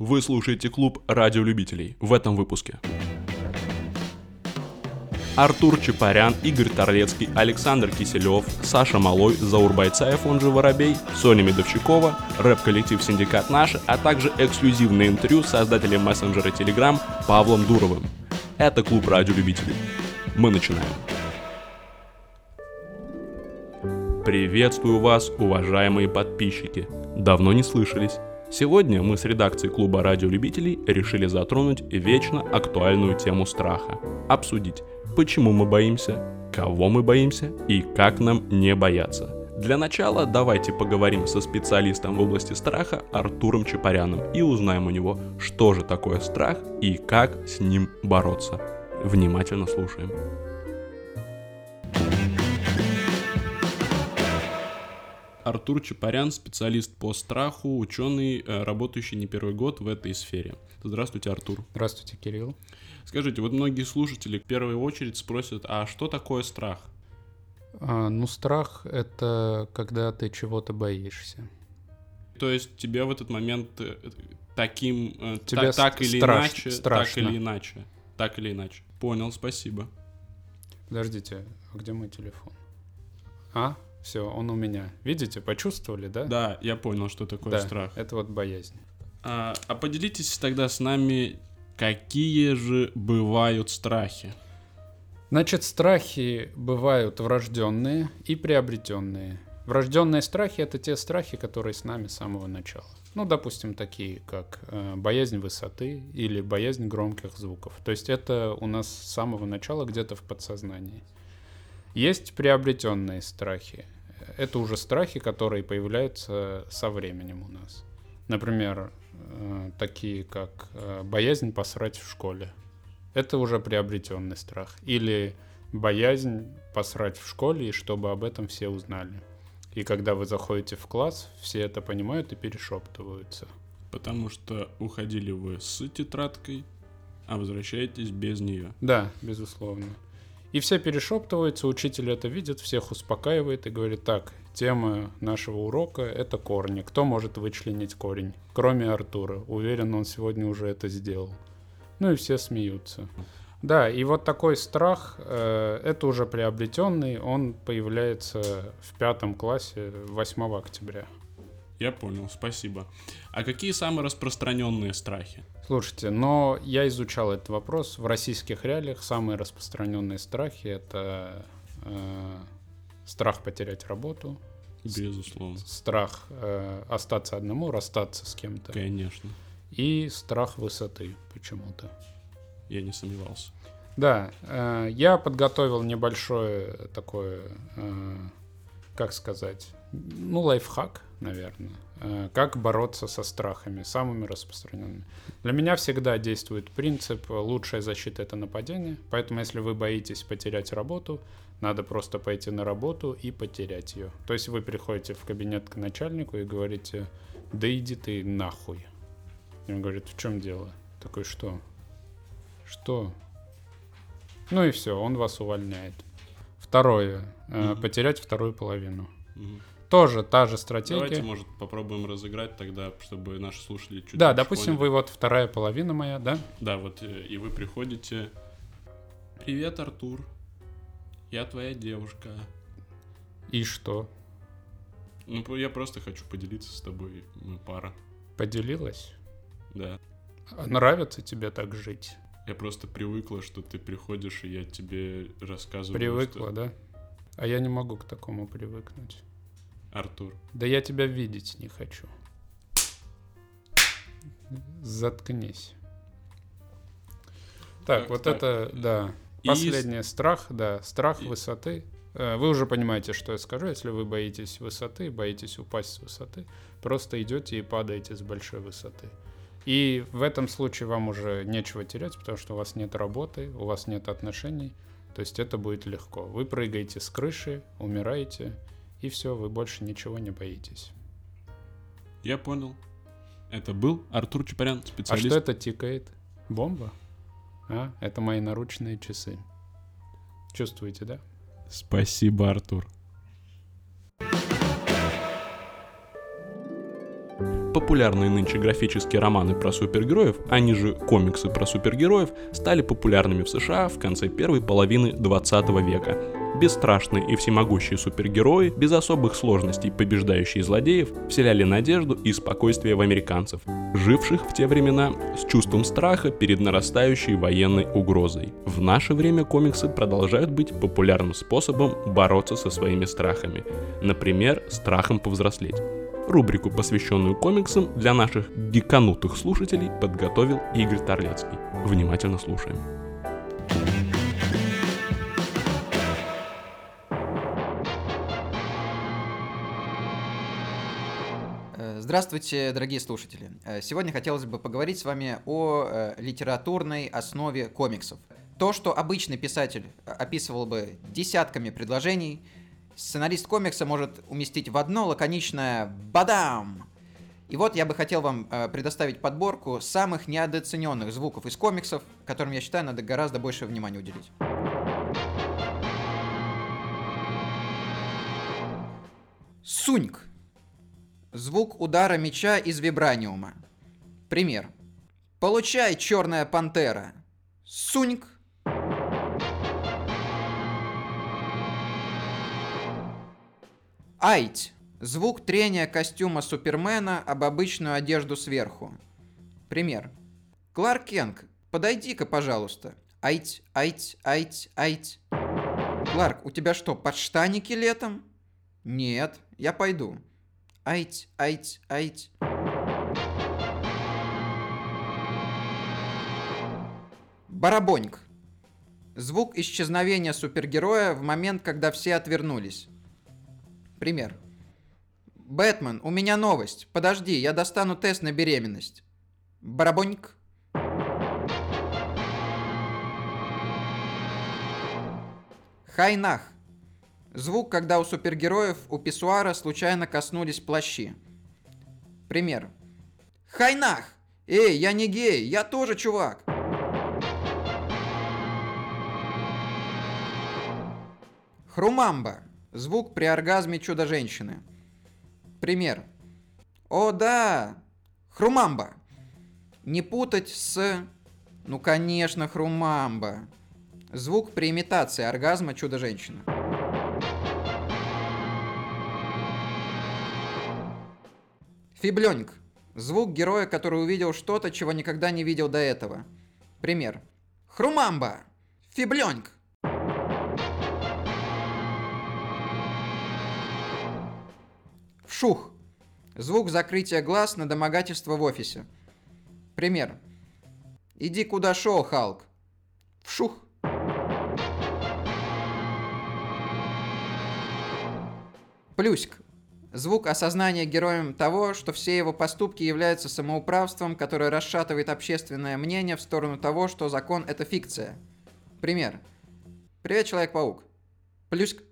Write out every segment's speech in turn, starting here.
Вы слушаете клуб радиолюбителей в этом выпуске. Артур Чапарян, Игорь Торлецкий, Александр Киселёв, Саша Малой, Заур Байцаев, он же Воробей, Соня Медовщикова, рэп-коллектив «Синдикат Наш», а также эксклюзивное интервью с создателем мессенджера Телеграм Павлом Дуровым. Это клуб радиолюбителей. Мы начинаем. Приветствую вас, уважаемые подписчики. Давно не слышались. Сегодня мы с редакцией клуба радиолюбителей решили затронуть вечно актуальную тему страха. Обсудить, почему мы боимся, кого мы боимся и как нам не бояться. Для начала давайте поговорим со специалистом в области страха Артуром Чапаряном и узнаем у него, что же такое страх и как с ним бороться. Внимательно слушаем. Артур Чапарян, специалист по страху, ученый, работающий не первый год в этой сфере. Здравствуйте, Артур. Здравствуйте, Кирилл. Скажите, вот многие слушатели в первую очередь спросят, а что такое страх? Страх — это когда ты чего-то боишься. То есть тебе в этот момент так или иначе. Так или иначе. Понял, спасибо. Подождите, а где мой телефон? Все, он у меня. Видите, почувствовали, да? Да, я понял, что такое страх. Это вот боязнь. А поделитесь тогда с нами, какие же бывают страхи? Значит, страхи бывают врожденные и приобретенные. Врожденные страхи — это те страхи, которые с нами с самого начала. Допустим, такие, как боязнь высоты или боязнь громких звуков. То есть это у нас с самого начала где-то в подсознании. Есть приобретенные страхи. Это уже страхи, которые появляются со временем у нас. Например, такие как боязнь посрать в школе. Это уже приобретенный страх. Или боязнь посрать в школе, и чтобы об этом все узнали. И когда вы заходите в класс, все это понимают и перешептываются. Потому что уходили вы с тетрадкой, а возвращаетесь без нее. Да, безусловно. И все перешептываются, учитель это видит, всех успокаивает и говорит: так, тема нашего урока — это корни. Кто может вычленить корень? Кроме Артура. Уверен, он сегодня уже это сделал. И все смеются. Да, и вот такой страх, это уже приобретенный, он появляется в 5 классе 8 октября. Я понял, спасибо. А какие самые распространенные страхи? Слушайте, но я изучал этот вопрос. В российских реалиях самые распространенные страхи — это страх потерять работу. Безусловно. Страх остаться одному, расстаться с кем-то. Конечно. И страх высоты почему-то. Я не сомневался. Да, я подготовил небольшое такое, лайфхак, наверное. Как бороться со страхами, самыми распространенными. Для меня всегда действует принцип: лучшая защита — это нападение. Поэтому если вы боитесь потерять работу, надо просто пойти на работу и потерять ее. То есть вы приходите в кабинет к начальнику и говорите: да иди ты нахуй. И он говорит: в чем дело? Такой: что? И все, он вас увольняет. Второе. Потерять вторую половину. Тоже та же стратегия. Давайте, может, попробуем разыграть тогда, чтобы наши слушатели чуть-чуть. Да, допустим, поняли. Вы вот вторая половина моя, да? Да, вот и вы приходите. Привет, Артур. Я твоя девушка. И что? Я просто хочу поделиться с тобой. Мы пара. Поделилась? Да. А нравится тебе так жить? Я просто привыкла, что ты приходишь, и я тебе рассказываю. Привыкла, да? А я не могу к такому привыкнуть. Артур. Да я тебя видеть не хочу. Заткнись. Так, вот так. Это, да. Последний страх, да. Страх высоты. Вы уже понимаете, что я скажу. Если вы боитесь высоты, боитесь упасть с высоты, просто идете и падаете с большой высоты. И в этом случае вам уже нечего терять, потому что у вас нет работы, у вас нет отношений. То есть это будет легко. Вы прыгаете с крыши, умираете. И все, вы больше ничего не боитесь. Я понял. Это был Артур Чапарян, специалист. А что это тикает? Бомба? Это мои наручные часы. Чувствуете, да? Спасибо, Артур. популярные нынче графические романы про супергероев, они же комиксы про супергероев, стали популярными в США в конце первой половины 20 века. Бесстрашные и всемогущие супергерои, без особых сложностей побеждающие злодеев, вселяли надежду и спокойствие в американцев, живших в те времена с чувством страха перед нарастающей военной угрозой. В наше время комиксы продолжают быть популярным способом бороться со своими страхами, например, страхом повзрослеть. Рубрику, посвященную комиксам, для наших гиканутых слушателей подготовил Игорь Торлецкий. Внимательно слушаем. Здравствуйте, дорогие слушатели. Сегодня хотелось бы поговорить с вами о литературной основе комиксов. То, что обычный писатель описывал бы десятками предложений, сценарист комикса может уместить в одно лаконичное «бадам». И вот я бы хотел вам предоставить подборку самых недооцененных звуков из комиксов, которым, я считаю, надо гораздо больше внимания уделить. Суньк. Звук удара меча из вибраниума. Пример. Получай, черная пантера. Суньк. Айть. Звук трения костюма Супермена об обычную одежду сверху. Пример. Кларк Кент, подойди-ка, пожалуйста. Айть, айть, айть, айть. Кларк, у тебя что, подштаники летом? Нет, я пойду. Айть, айть, айть. Барабоньк. Звук исчезновения супергероя в момент, когда все отвернулись. Пример. Бэтмен, у меня новость. Подожди, я достану тест на беременность. Барабоньк. Хайнах. Звук, когда у супергероев у писсуара случайно коснулись плащи. Пример. Хайнах! Эй, я не гей, я тоже чувак! Хрумамба. Звук при оргазме чудо-женщины. Пример. О, да! Хрумамба! Не путать с... Ну, конечно, хрумамба. Звук при имитации оргазма чудо-женщины. Фиблёньк. Звук героя, который увидел что-то, чего никогда не видел до этого. Пример. Хрумамба! Фиблёньк! Вшух. Звук закрытия глаз на домогательство в офисе. Пример. Иди куда шел, Халк. Вшух. Плюсик. Звук осознания героем того, что все его поступки являются самоуправством, которое расшатывает общественное мнение в сторону того, что закон – это фикция. Пример. Привет, Человек-паук. Плюсик.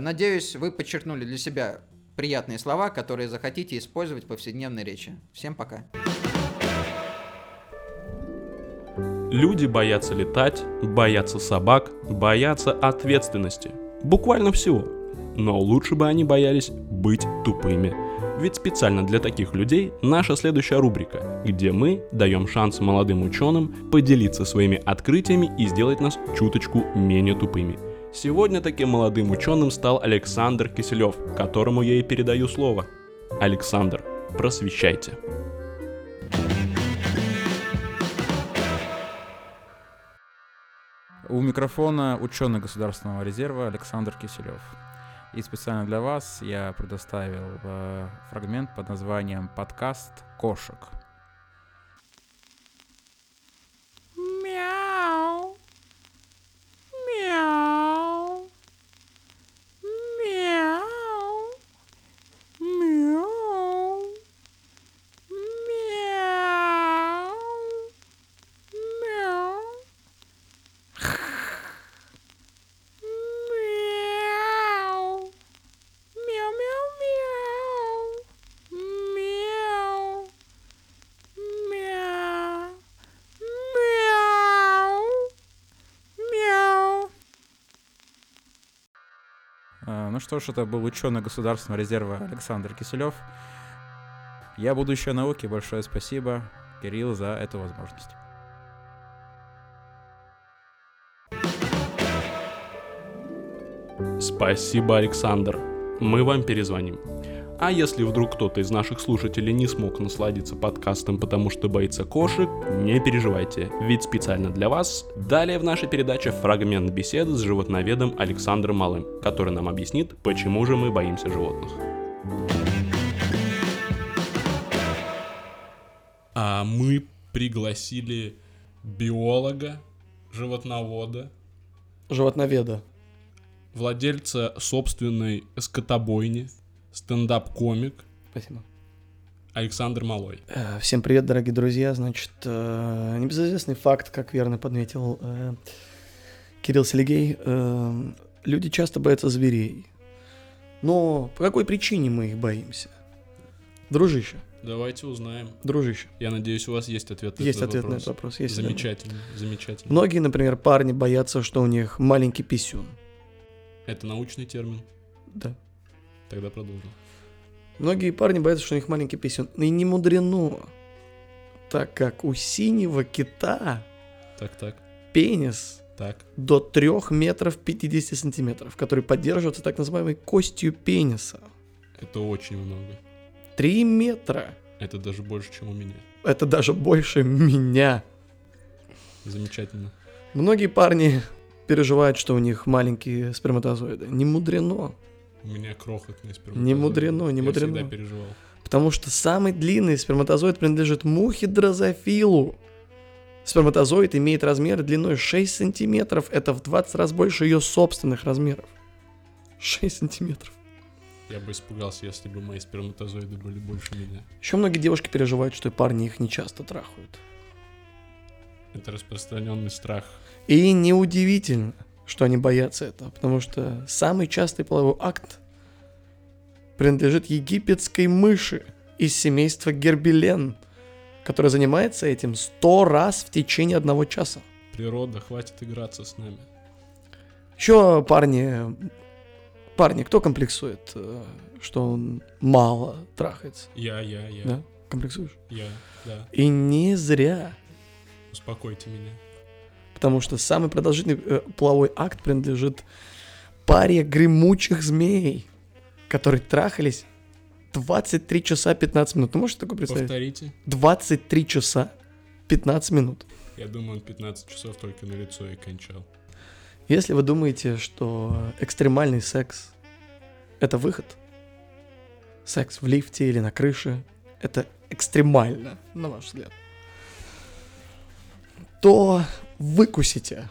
Надеюсь, вы подчеркнули для себя приятные слова, которые захотите использовать в повседневной речи. Всем пока. Люди боятся летать, боятся собак, боятся ответственности. Буквально всего. Но лучше бы они боялись быть тупыми. Ведь специально для таких людей наша следующая рубрика, где мы даем шанс молодым ученым поделиться своими открытиями и сделать нас чуточку менее тупыми. Сегодня таким молодым ученым стал Александр Киселёв, которому я и передаю слово. Александр, просвещайте. У микрофона ученый Государственного резерва Александр Киселёв. И специально для вас я предоставил фрагмент под названием «Подкаст кошек». Мяу. Мяу. Мяу. Мяу. Мяу. Мяу. Мяу. Мяу-мяу-мяу. Мяу. Ну что ж, это был ученый Государственного резерва Александр Киселёв. Я будущее науки. Большое спасибо, Кирилл, за эту возможность. Спасибо, Александр. Мы вам перезвоним. А если вдруг кто-то из наших слушателей не смог насладиться подкастом, потому что боится кошек, не переживайте, ведь специально для вас далее в нашей передаче фрагмент беседы с животноведом Александром Малым, который нам объяснит, почему же мы боимся животных. А мы пригласили биолога, животноведа, владельца собственной скотобойни, стендап-комик. Спасибо. Александр Малой. Всем привет, дорогие друзья. Значит, небезызвестный факт, как верно подметил Кирилл Селегей, люди часто боятся зверей. Но по какой причине мы их боимся? Дружище. Давайте узнаем. Дружище. Я надеюсь, у вас есть ответ на этот вопрос. Есть ответ на этот вопрос. Замечательно, замечательно. Многие, например, парни боятся, что у них маленький писюн. Это научный термин? Да. Тогда продолжим. Многие парни боятся, что у них маленький писюн. И не мудрено, так как у синего кита пенис до 3 метров 50 сантиметров, который поддерживается так называемой костью пениса. Это очень много. 3 метра. Это даже больше, чем у меня. Это даже больше меня. Замечательно. Многие парни переживают, что у них маленькие сперматозоиды. Не мудрено. У меня крохотный сперматозоид. Не мудрено. Я всегда переживал. Потому что самый длинный сперматозоид принадлежит мухе дрозофилу. Сперматозоид имеет размеры длиной 6 сантиметров. Это в 20 раз больше ее собственных размеров. 6 сантиметров. Я бы испугался, если бы мои сперматозоиды были больше меня. Еще многие девушки переживают, что парни их не часто трахают. Это распространенный страх. И неудивительно, что они боятся этого, потому что самый частый половой акт принадлежит египетской мыши из семейства гербелен, которая занимается этим 100 раз в течение 1 часа. Природа, хватит играться с нами. Еще парни, кто комплексует, что он мало трахается? Я. Да? Комплексуешь? Я, да. И не зря. Успокойте меня. Потому что самый продолжительный половой акт принадлежит паре гремучих змей, которые трахались 23 часа 15 минут. Ты можешь такое представить? Повторите. 23 часа 15 минут. Я думаю, он 15 часов только на лицо и кончал. Если вы думаете, что экстремальный секс — это выход, секс в лифте или на крыше — это экстремально, на ваш взгляд, то выкусите.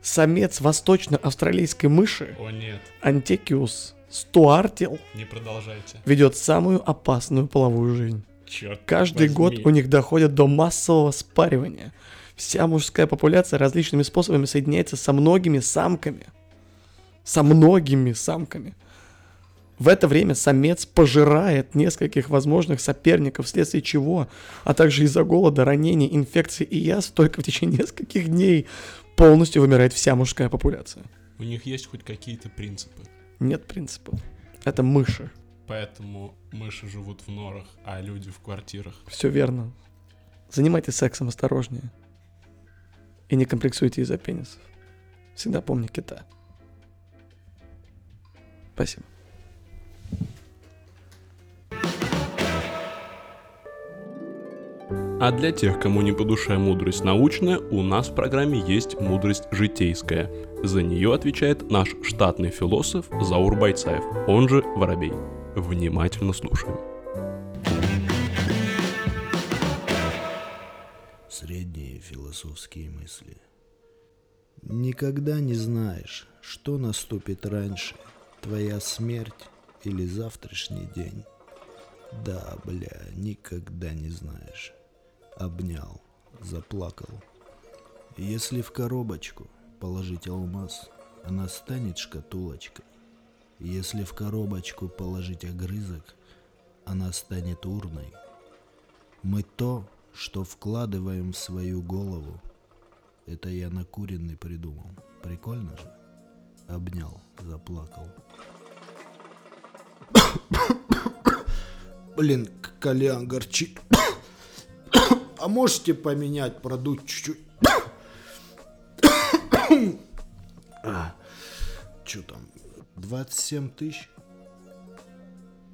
Самец восточно-австралийской мыши Антекиус стуартил ведет самую опасную половую жизнь. Черт, каждый год у них доходит до массового спаривания. Вся мужская популяция различными способами соединяется со многими самками. В это время самец пожирает нескольких возможных соперников, вследствие чего, а также из-за голода, ранений, инфекций и язв, только в течение нескольких дней полностью вымирает вся мужская популяция. У них есть хоть какие-то принципы? Нет принципов. Это мыши. Поэтому мыши живут в норах, а люди в квартирах. Все верно. Занимайтесь сексом осторожнее. И не комплексуйте из-за пенисов. Всегда помни кита. Спасибо. А для тех, кому не по душе мудрость научная, у нас в программе есть мудрость житейская. За нее отвечает наш штатный философ Заур Байцаев, он же Воробей. Внимательно слушаем. Средние философские мысли. Никогда не знаешь, что наступит раньше, твоя смерть или завтрашний день. Да, бля, никогда не знаешь. Обнял, заплакал. Если в коробочку положить алмаз, она станет шкатулочкой. Если в коробочку положить огрызок, она станет урной. Мы то, что вкладываем в свою голову. Это я накуренный придумал. Прикольно же? Обнял, заплакал. Блин, кальян горчит. А можете поменять, продуть чуть-чуть? Чё там? 27 тысяч?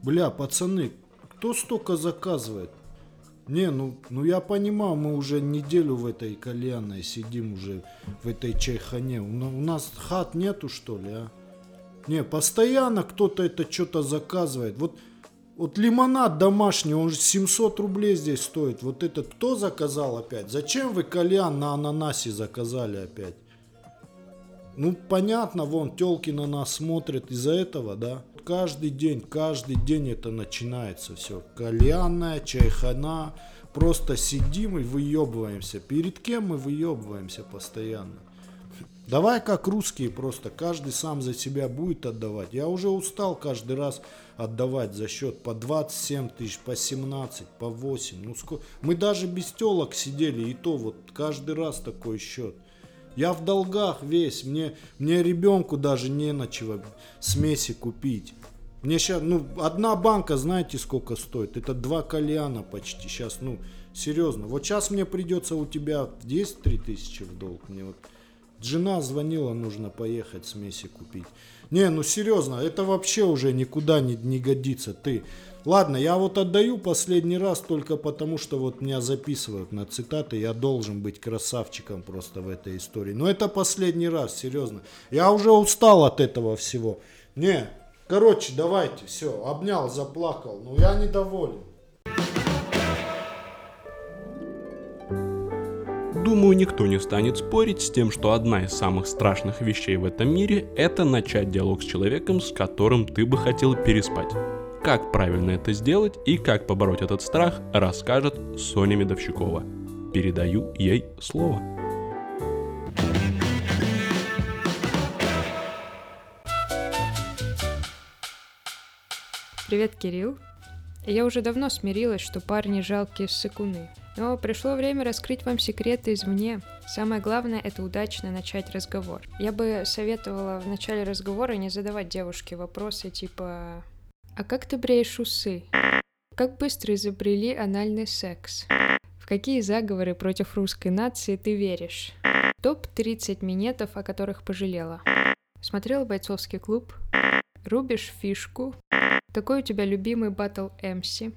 Бля, пацаны, кто столько заказывает? Не, ну я понимаю, мы уже неделю в этой кальянной сидим, уже в этой чайхане. У нас хат нету, что ли, а? Не, постоянно кто-то это что-то заказывает. Вот лимонад домашний, он же 700 рублей здесь стоит. Вот этот кто заказал опять? Зачем вы кальян на ананасе заказали опять? Ну, понятно, вон, тёлки на нас смотрят из-за этого, да? Каждый день это начинается все. Кальянная, чайхана. Просто сидим и выебываемся. Перед кем мы выебываемся постоянно? Давай как русские просто. Каждый сам за себя будет отдавать. Я уже устал каждый раз отдавать за счет по 27 тысяч, по 17, по 8. Ну, сколько... Мы даже без телок сидели, и то вот каждый раз такой счет. Я в долгах весь, мне ребенку даже не на чего смеси купить. Мне сейчас, одна банка, знаете, сколько стоит? Это 2 кальяна почти. Сейчас, серьезно. Вот сейчас мне придется у тебя 10 3000 в долг. Мне вот жена звонила, нужно поехать смеси купить. Не, серьезно, это вообще уже никуда не годится. Ты... Ладно, я вот отдаю последний раз только потому, что вот меня записывают на цитаты. Я должен быть красавчиком просто в этой истории. Но это последний раз, серьезно. Я уже устал от этого всего. Не, короче, давайте, все, обнял, заплакал. Я недоволен. Думаю, никто не станет спорить с тем, что одна из самых страшных вещей в этом мире – это начать диалог с человеком, с которым ты бы хотел переспать. Как правильно это сделать и как побороть этот страх, расскажет Соня Медовщикова. Передаю ей слово. Привет, Кирилл. Я уже давно смирилась, что парни жалкие ссыкуны. Но пришло время раскрыть вам секреты извне. Самое главное — это удачно начать разговор. Я бы советовала в начале разговора не задавать девушке вопросы типа... А как ты бреешь усы? Как быстро изобрели анальный секс? В какие заговоры против русской нации ты веришь? Топ-30 минетов, о которых пожалела. Смотрела бойцовский клуб? Рубишь фишку? Какой у тебя любимый батл эмси?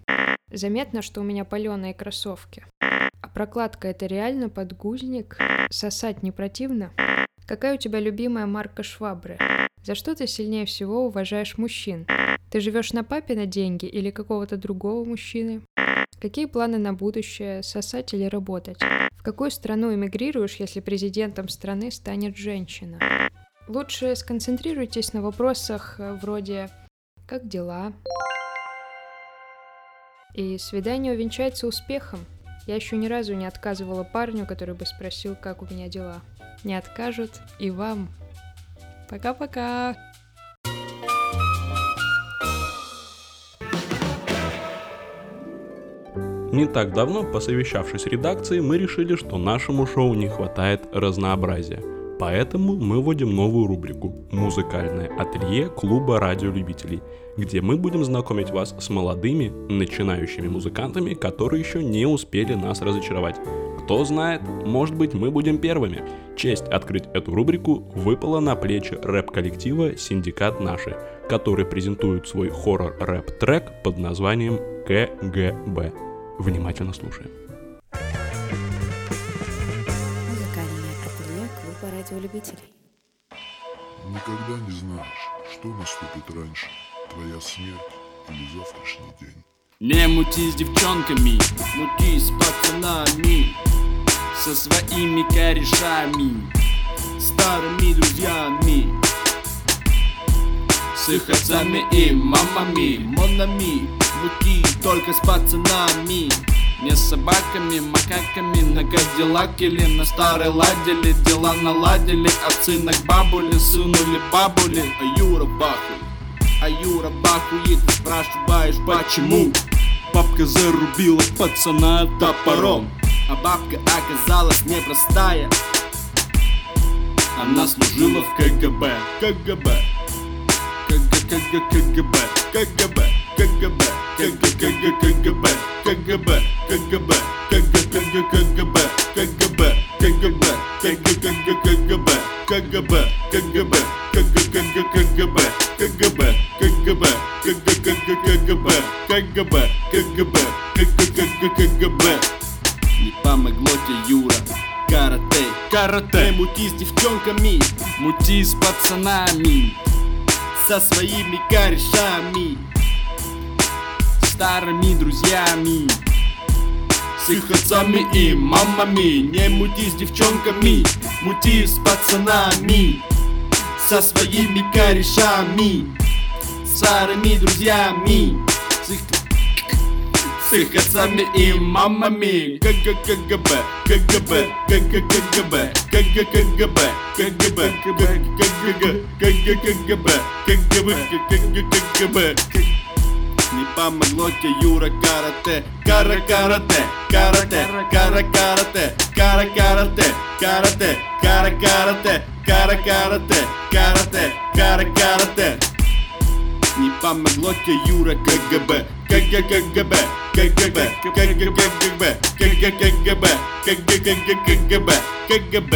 Заметно, что у меня паленые кроссовки. А прокладка это реально подгузник? Сосать не противно? Какая у тебя любимая марка швабры? За что ты сильнее всего уважаешь мужчин? Ты живешь на папе на деньги или какого-то другого мужчины? Какие планы на будущее, сосать или работать? В какую страну эмигрируешь, если президентом страны станет женщина? Лучше сконцентрируйтесь на вопросах вроде «Как дела?» И свидание увенчается успехом. Я еще ни разу не отказывала парню, который бы спросил, как у меня дела. Не откажут и вам. Пока-пока! Не так давно, посовещавшись с редакцией, мы решили, что нашему шоу не хватает разнообразия. Поэтому мы вводим новую рубрику «Музыкальное ателье клуба радиолюбителей», где мы будем знакомить вас с молодыми, начинающими музыкантами, которые еще не успели нас разочаровать. Кто знает, может быть, мы будем первыми. Честь открыть эту рубрику выпала на плечи рэп-коллектива «Синдикат Наш», который презентует свой хоррор-рэп-трек под названием «КГБ». Внимательно слушаем. Музыкальное ателье клуба радиолюбителей. Никогда не знаешь, что наступит раньше, твоя смерть или завтрашний день. Не мути с девчонками, мути с пацанами, со своими корешами, старыми друзьями, с их отцами и мамами, монами. Мути только с пацанами, не с собаками, макаками, на кадиллак или на старой ладили. Дела наладили, от сына к бабуле, сынули бабули. А Юра бахует, спрашиваешь почему? Бабка зарубила пацана топором, а бабка оказалась непростая, она служила в КГБ. КГБ, КГБ, КГБ, КГБ, КГБ, КГБ, КГБ, КГБ, КГБ, КГБ, КГБ, КГБ, КГБ, КГБ, КГБ, КГБ, КГБ, КГБ, КГБ. Не помогло тебе, Юра, карате, карате. Мути с девчонками, мути с пацанами, со своими корешами, старыми друзьями, с их отцами и мамами. Не мути с девчонками, мути с пацанами, со своими корешами, старыми друзьями, с их отцами и мамами. КГБ, КГБ, КГБ, КГБ, КГБ, КГБ, КГБ. Не помогло тебе, Юра, карате, кара карате, карате, кара карате, кара карате, карате, кара карате, кара карате, карате, кара карате. Не помогло тебе, Юра, КГБ, КГБ, КГБ, КГБ, КГБ, КГБ, КГБ, КГБ. КГБ, КГБ, КГБ,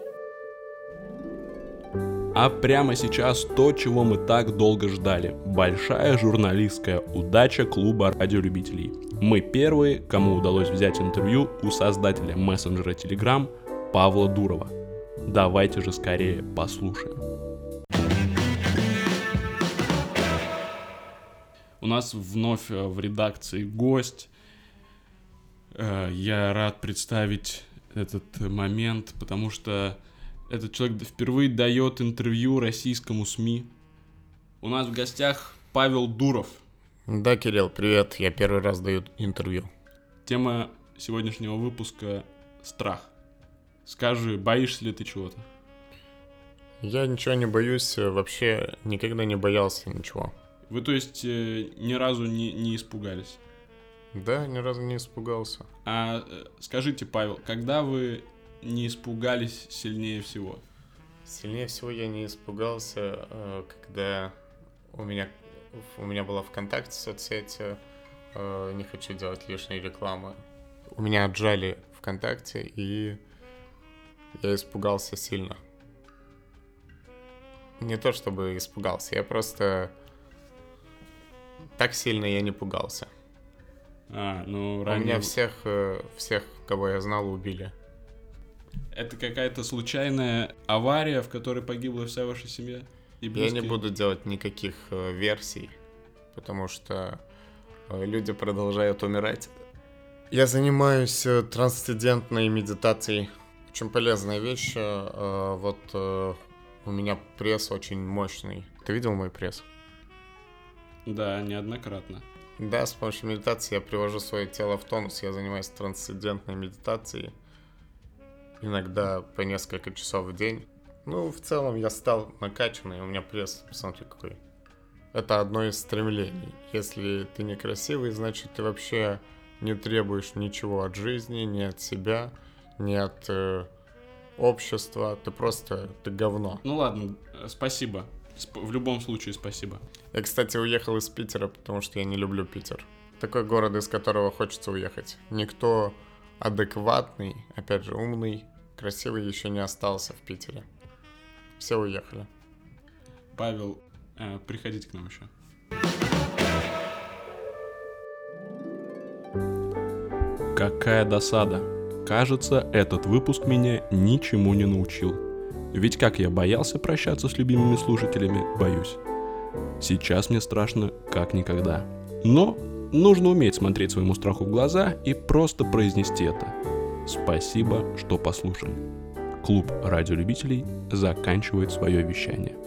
А прямо сейчас то, чего мы так долго ждали. Большая журналистская удача клуба радиолюбителей. Мы первые, кому удалось взять интервью у создателя мессенджера Телеграм Павла Дурова. Давайте же скорее послушаем. У нас вновь в редакции гость. Я рад представить этот момент, потому что этот человек впервые дает интервью российскому СМИ. У нас в гостях Павел Дуров. Да, Кирилл, привет. Я первый раз даю интервью. Тема сегодняшнего выпуска – страх. Скажи, боишься ли ты чего-то? Я ничего не боюсь. Вообще никогда не боялся ничего. Вы, то есть, ни разу не испугались? Да, ни разу не испугался. А скажите, Павел, когда вы... не испугались сильнее всего? Сильнее всего я не испугался, когда у меня была ВКонтакте соцсеть, не хочу делать лишней рекламы. У меня отжали ВКонтакте, и я испугался сильно. Не то чтобы испугался, я просто... Так сильно я не пугался. У меня всех, кого я знал, убили. Это какая-то случайная авария, в которой погибла вся ваша семья и близкие? Я не буду делать никаких версий, потому что люди продолжают умирать. Я занимаюсь трансцендентной медитацией. Очень полезная вещь. Вот у меня пресс очень мощный. Ты видел мой пресс? Да, неоднократно. Да, с помощью медитации я привожу свое тело в тонус. Я занимаюсь трансцендентной медитацией. Иногда по несколько часов в день. Ну, в целом, я стал накачанный, у меня пресс, посмотри, какой. Это одно из стремлений. Если ты некрасивый, значит, ты вообще не требуешь ничего от жизни, ни от себя, ни от общества. Ты говно. Ну ладно, спасибо. В любом случае, спасибо. Я, кстати, уехал из Питера, потому что я не люблю Питер. Такой город, из которого хочется уехать. Никто адекватный, опять же, умный, красивый еще не остался в Питере. Все уехали. Павел, приходите к нам еще. Какая досада. Кажется, этот выпуск меня ничему не научил. Ведь как я боялся прощаться с любимыми слушателями, боюсь. Сейчас мне страшно как никогда. Но нужно уметь смотреть своему страху в глаза и просто произнести это. Спасибо, что послушали. Клуб радиолюбителей заканчивает свое вещание.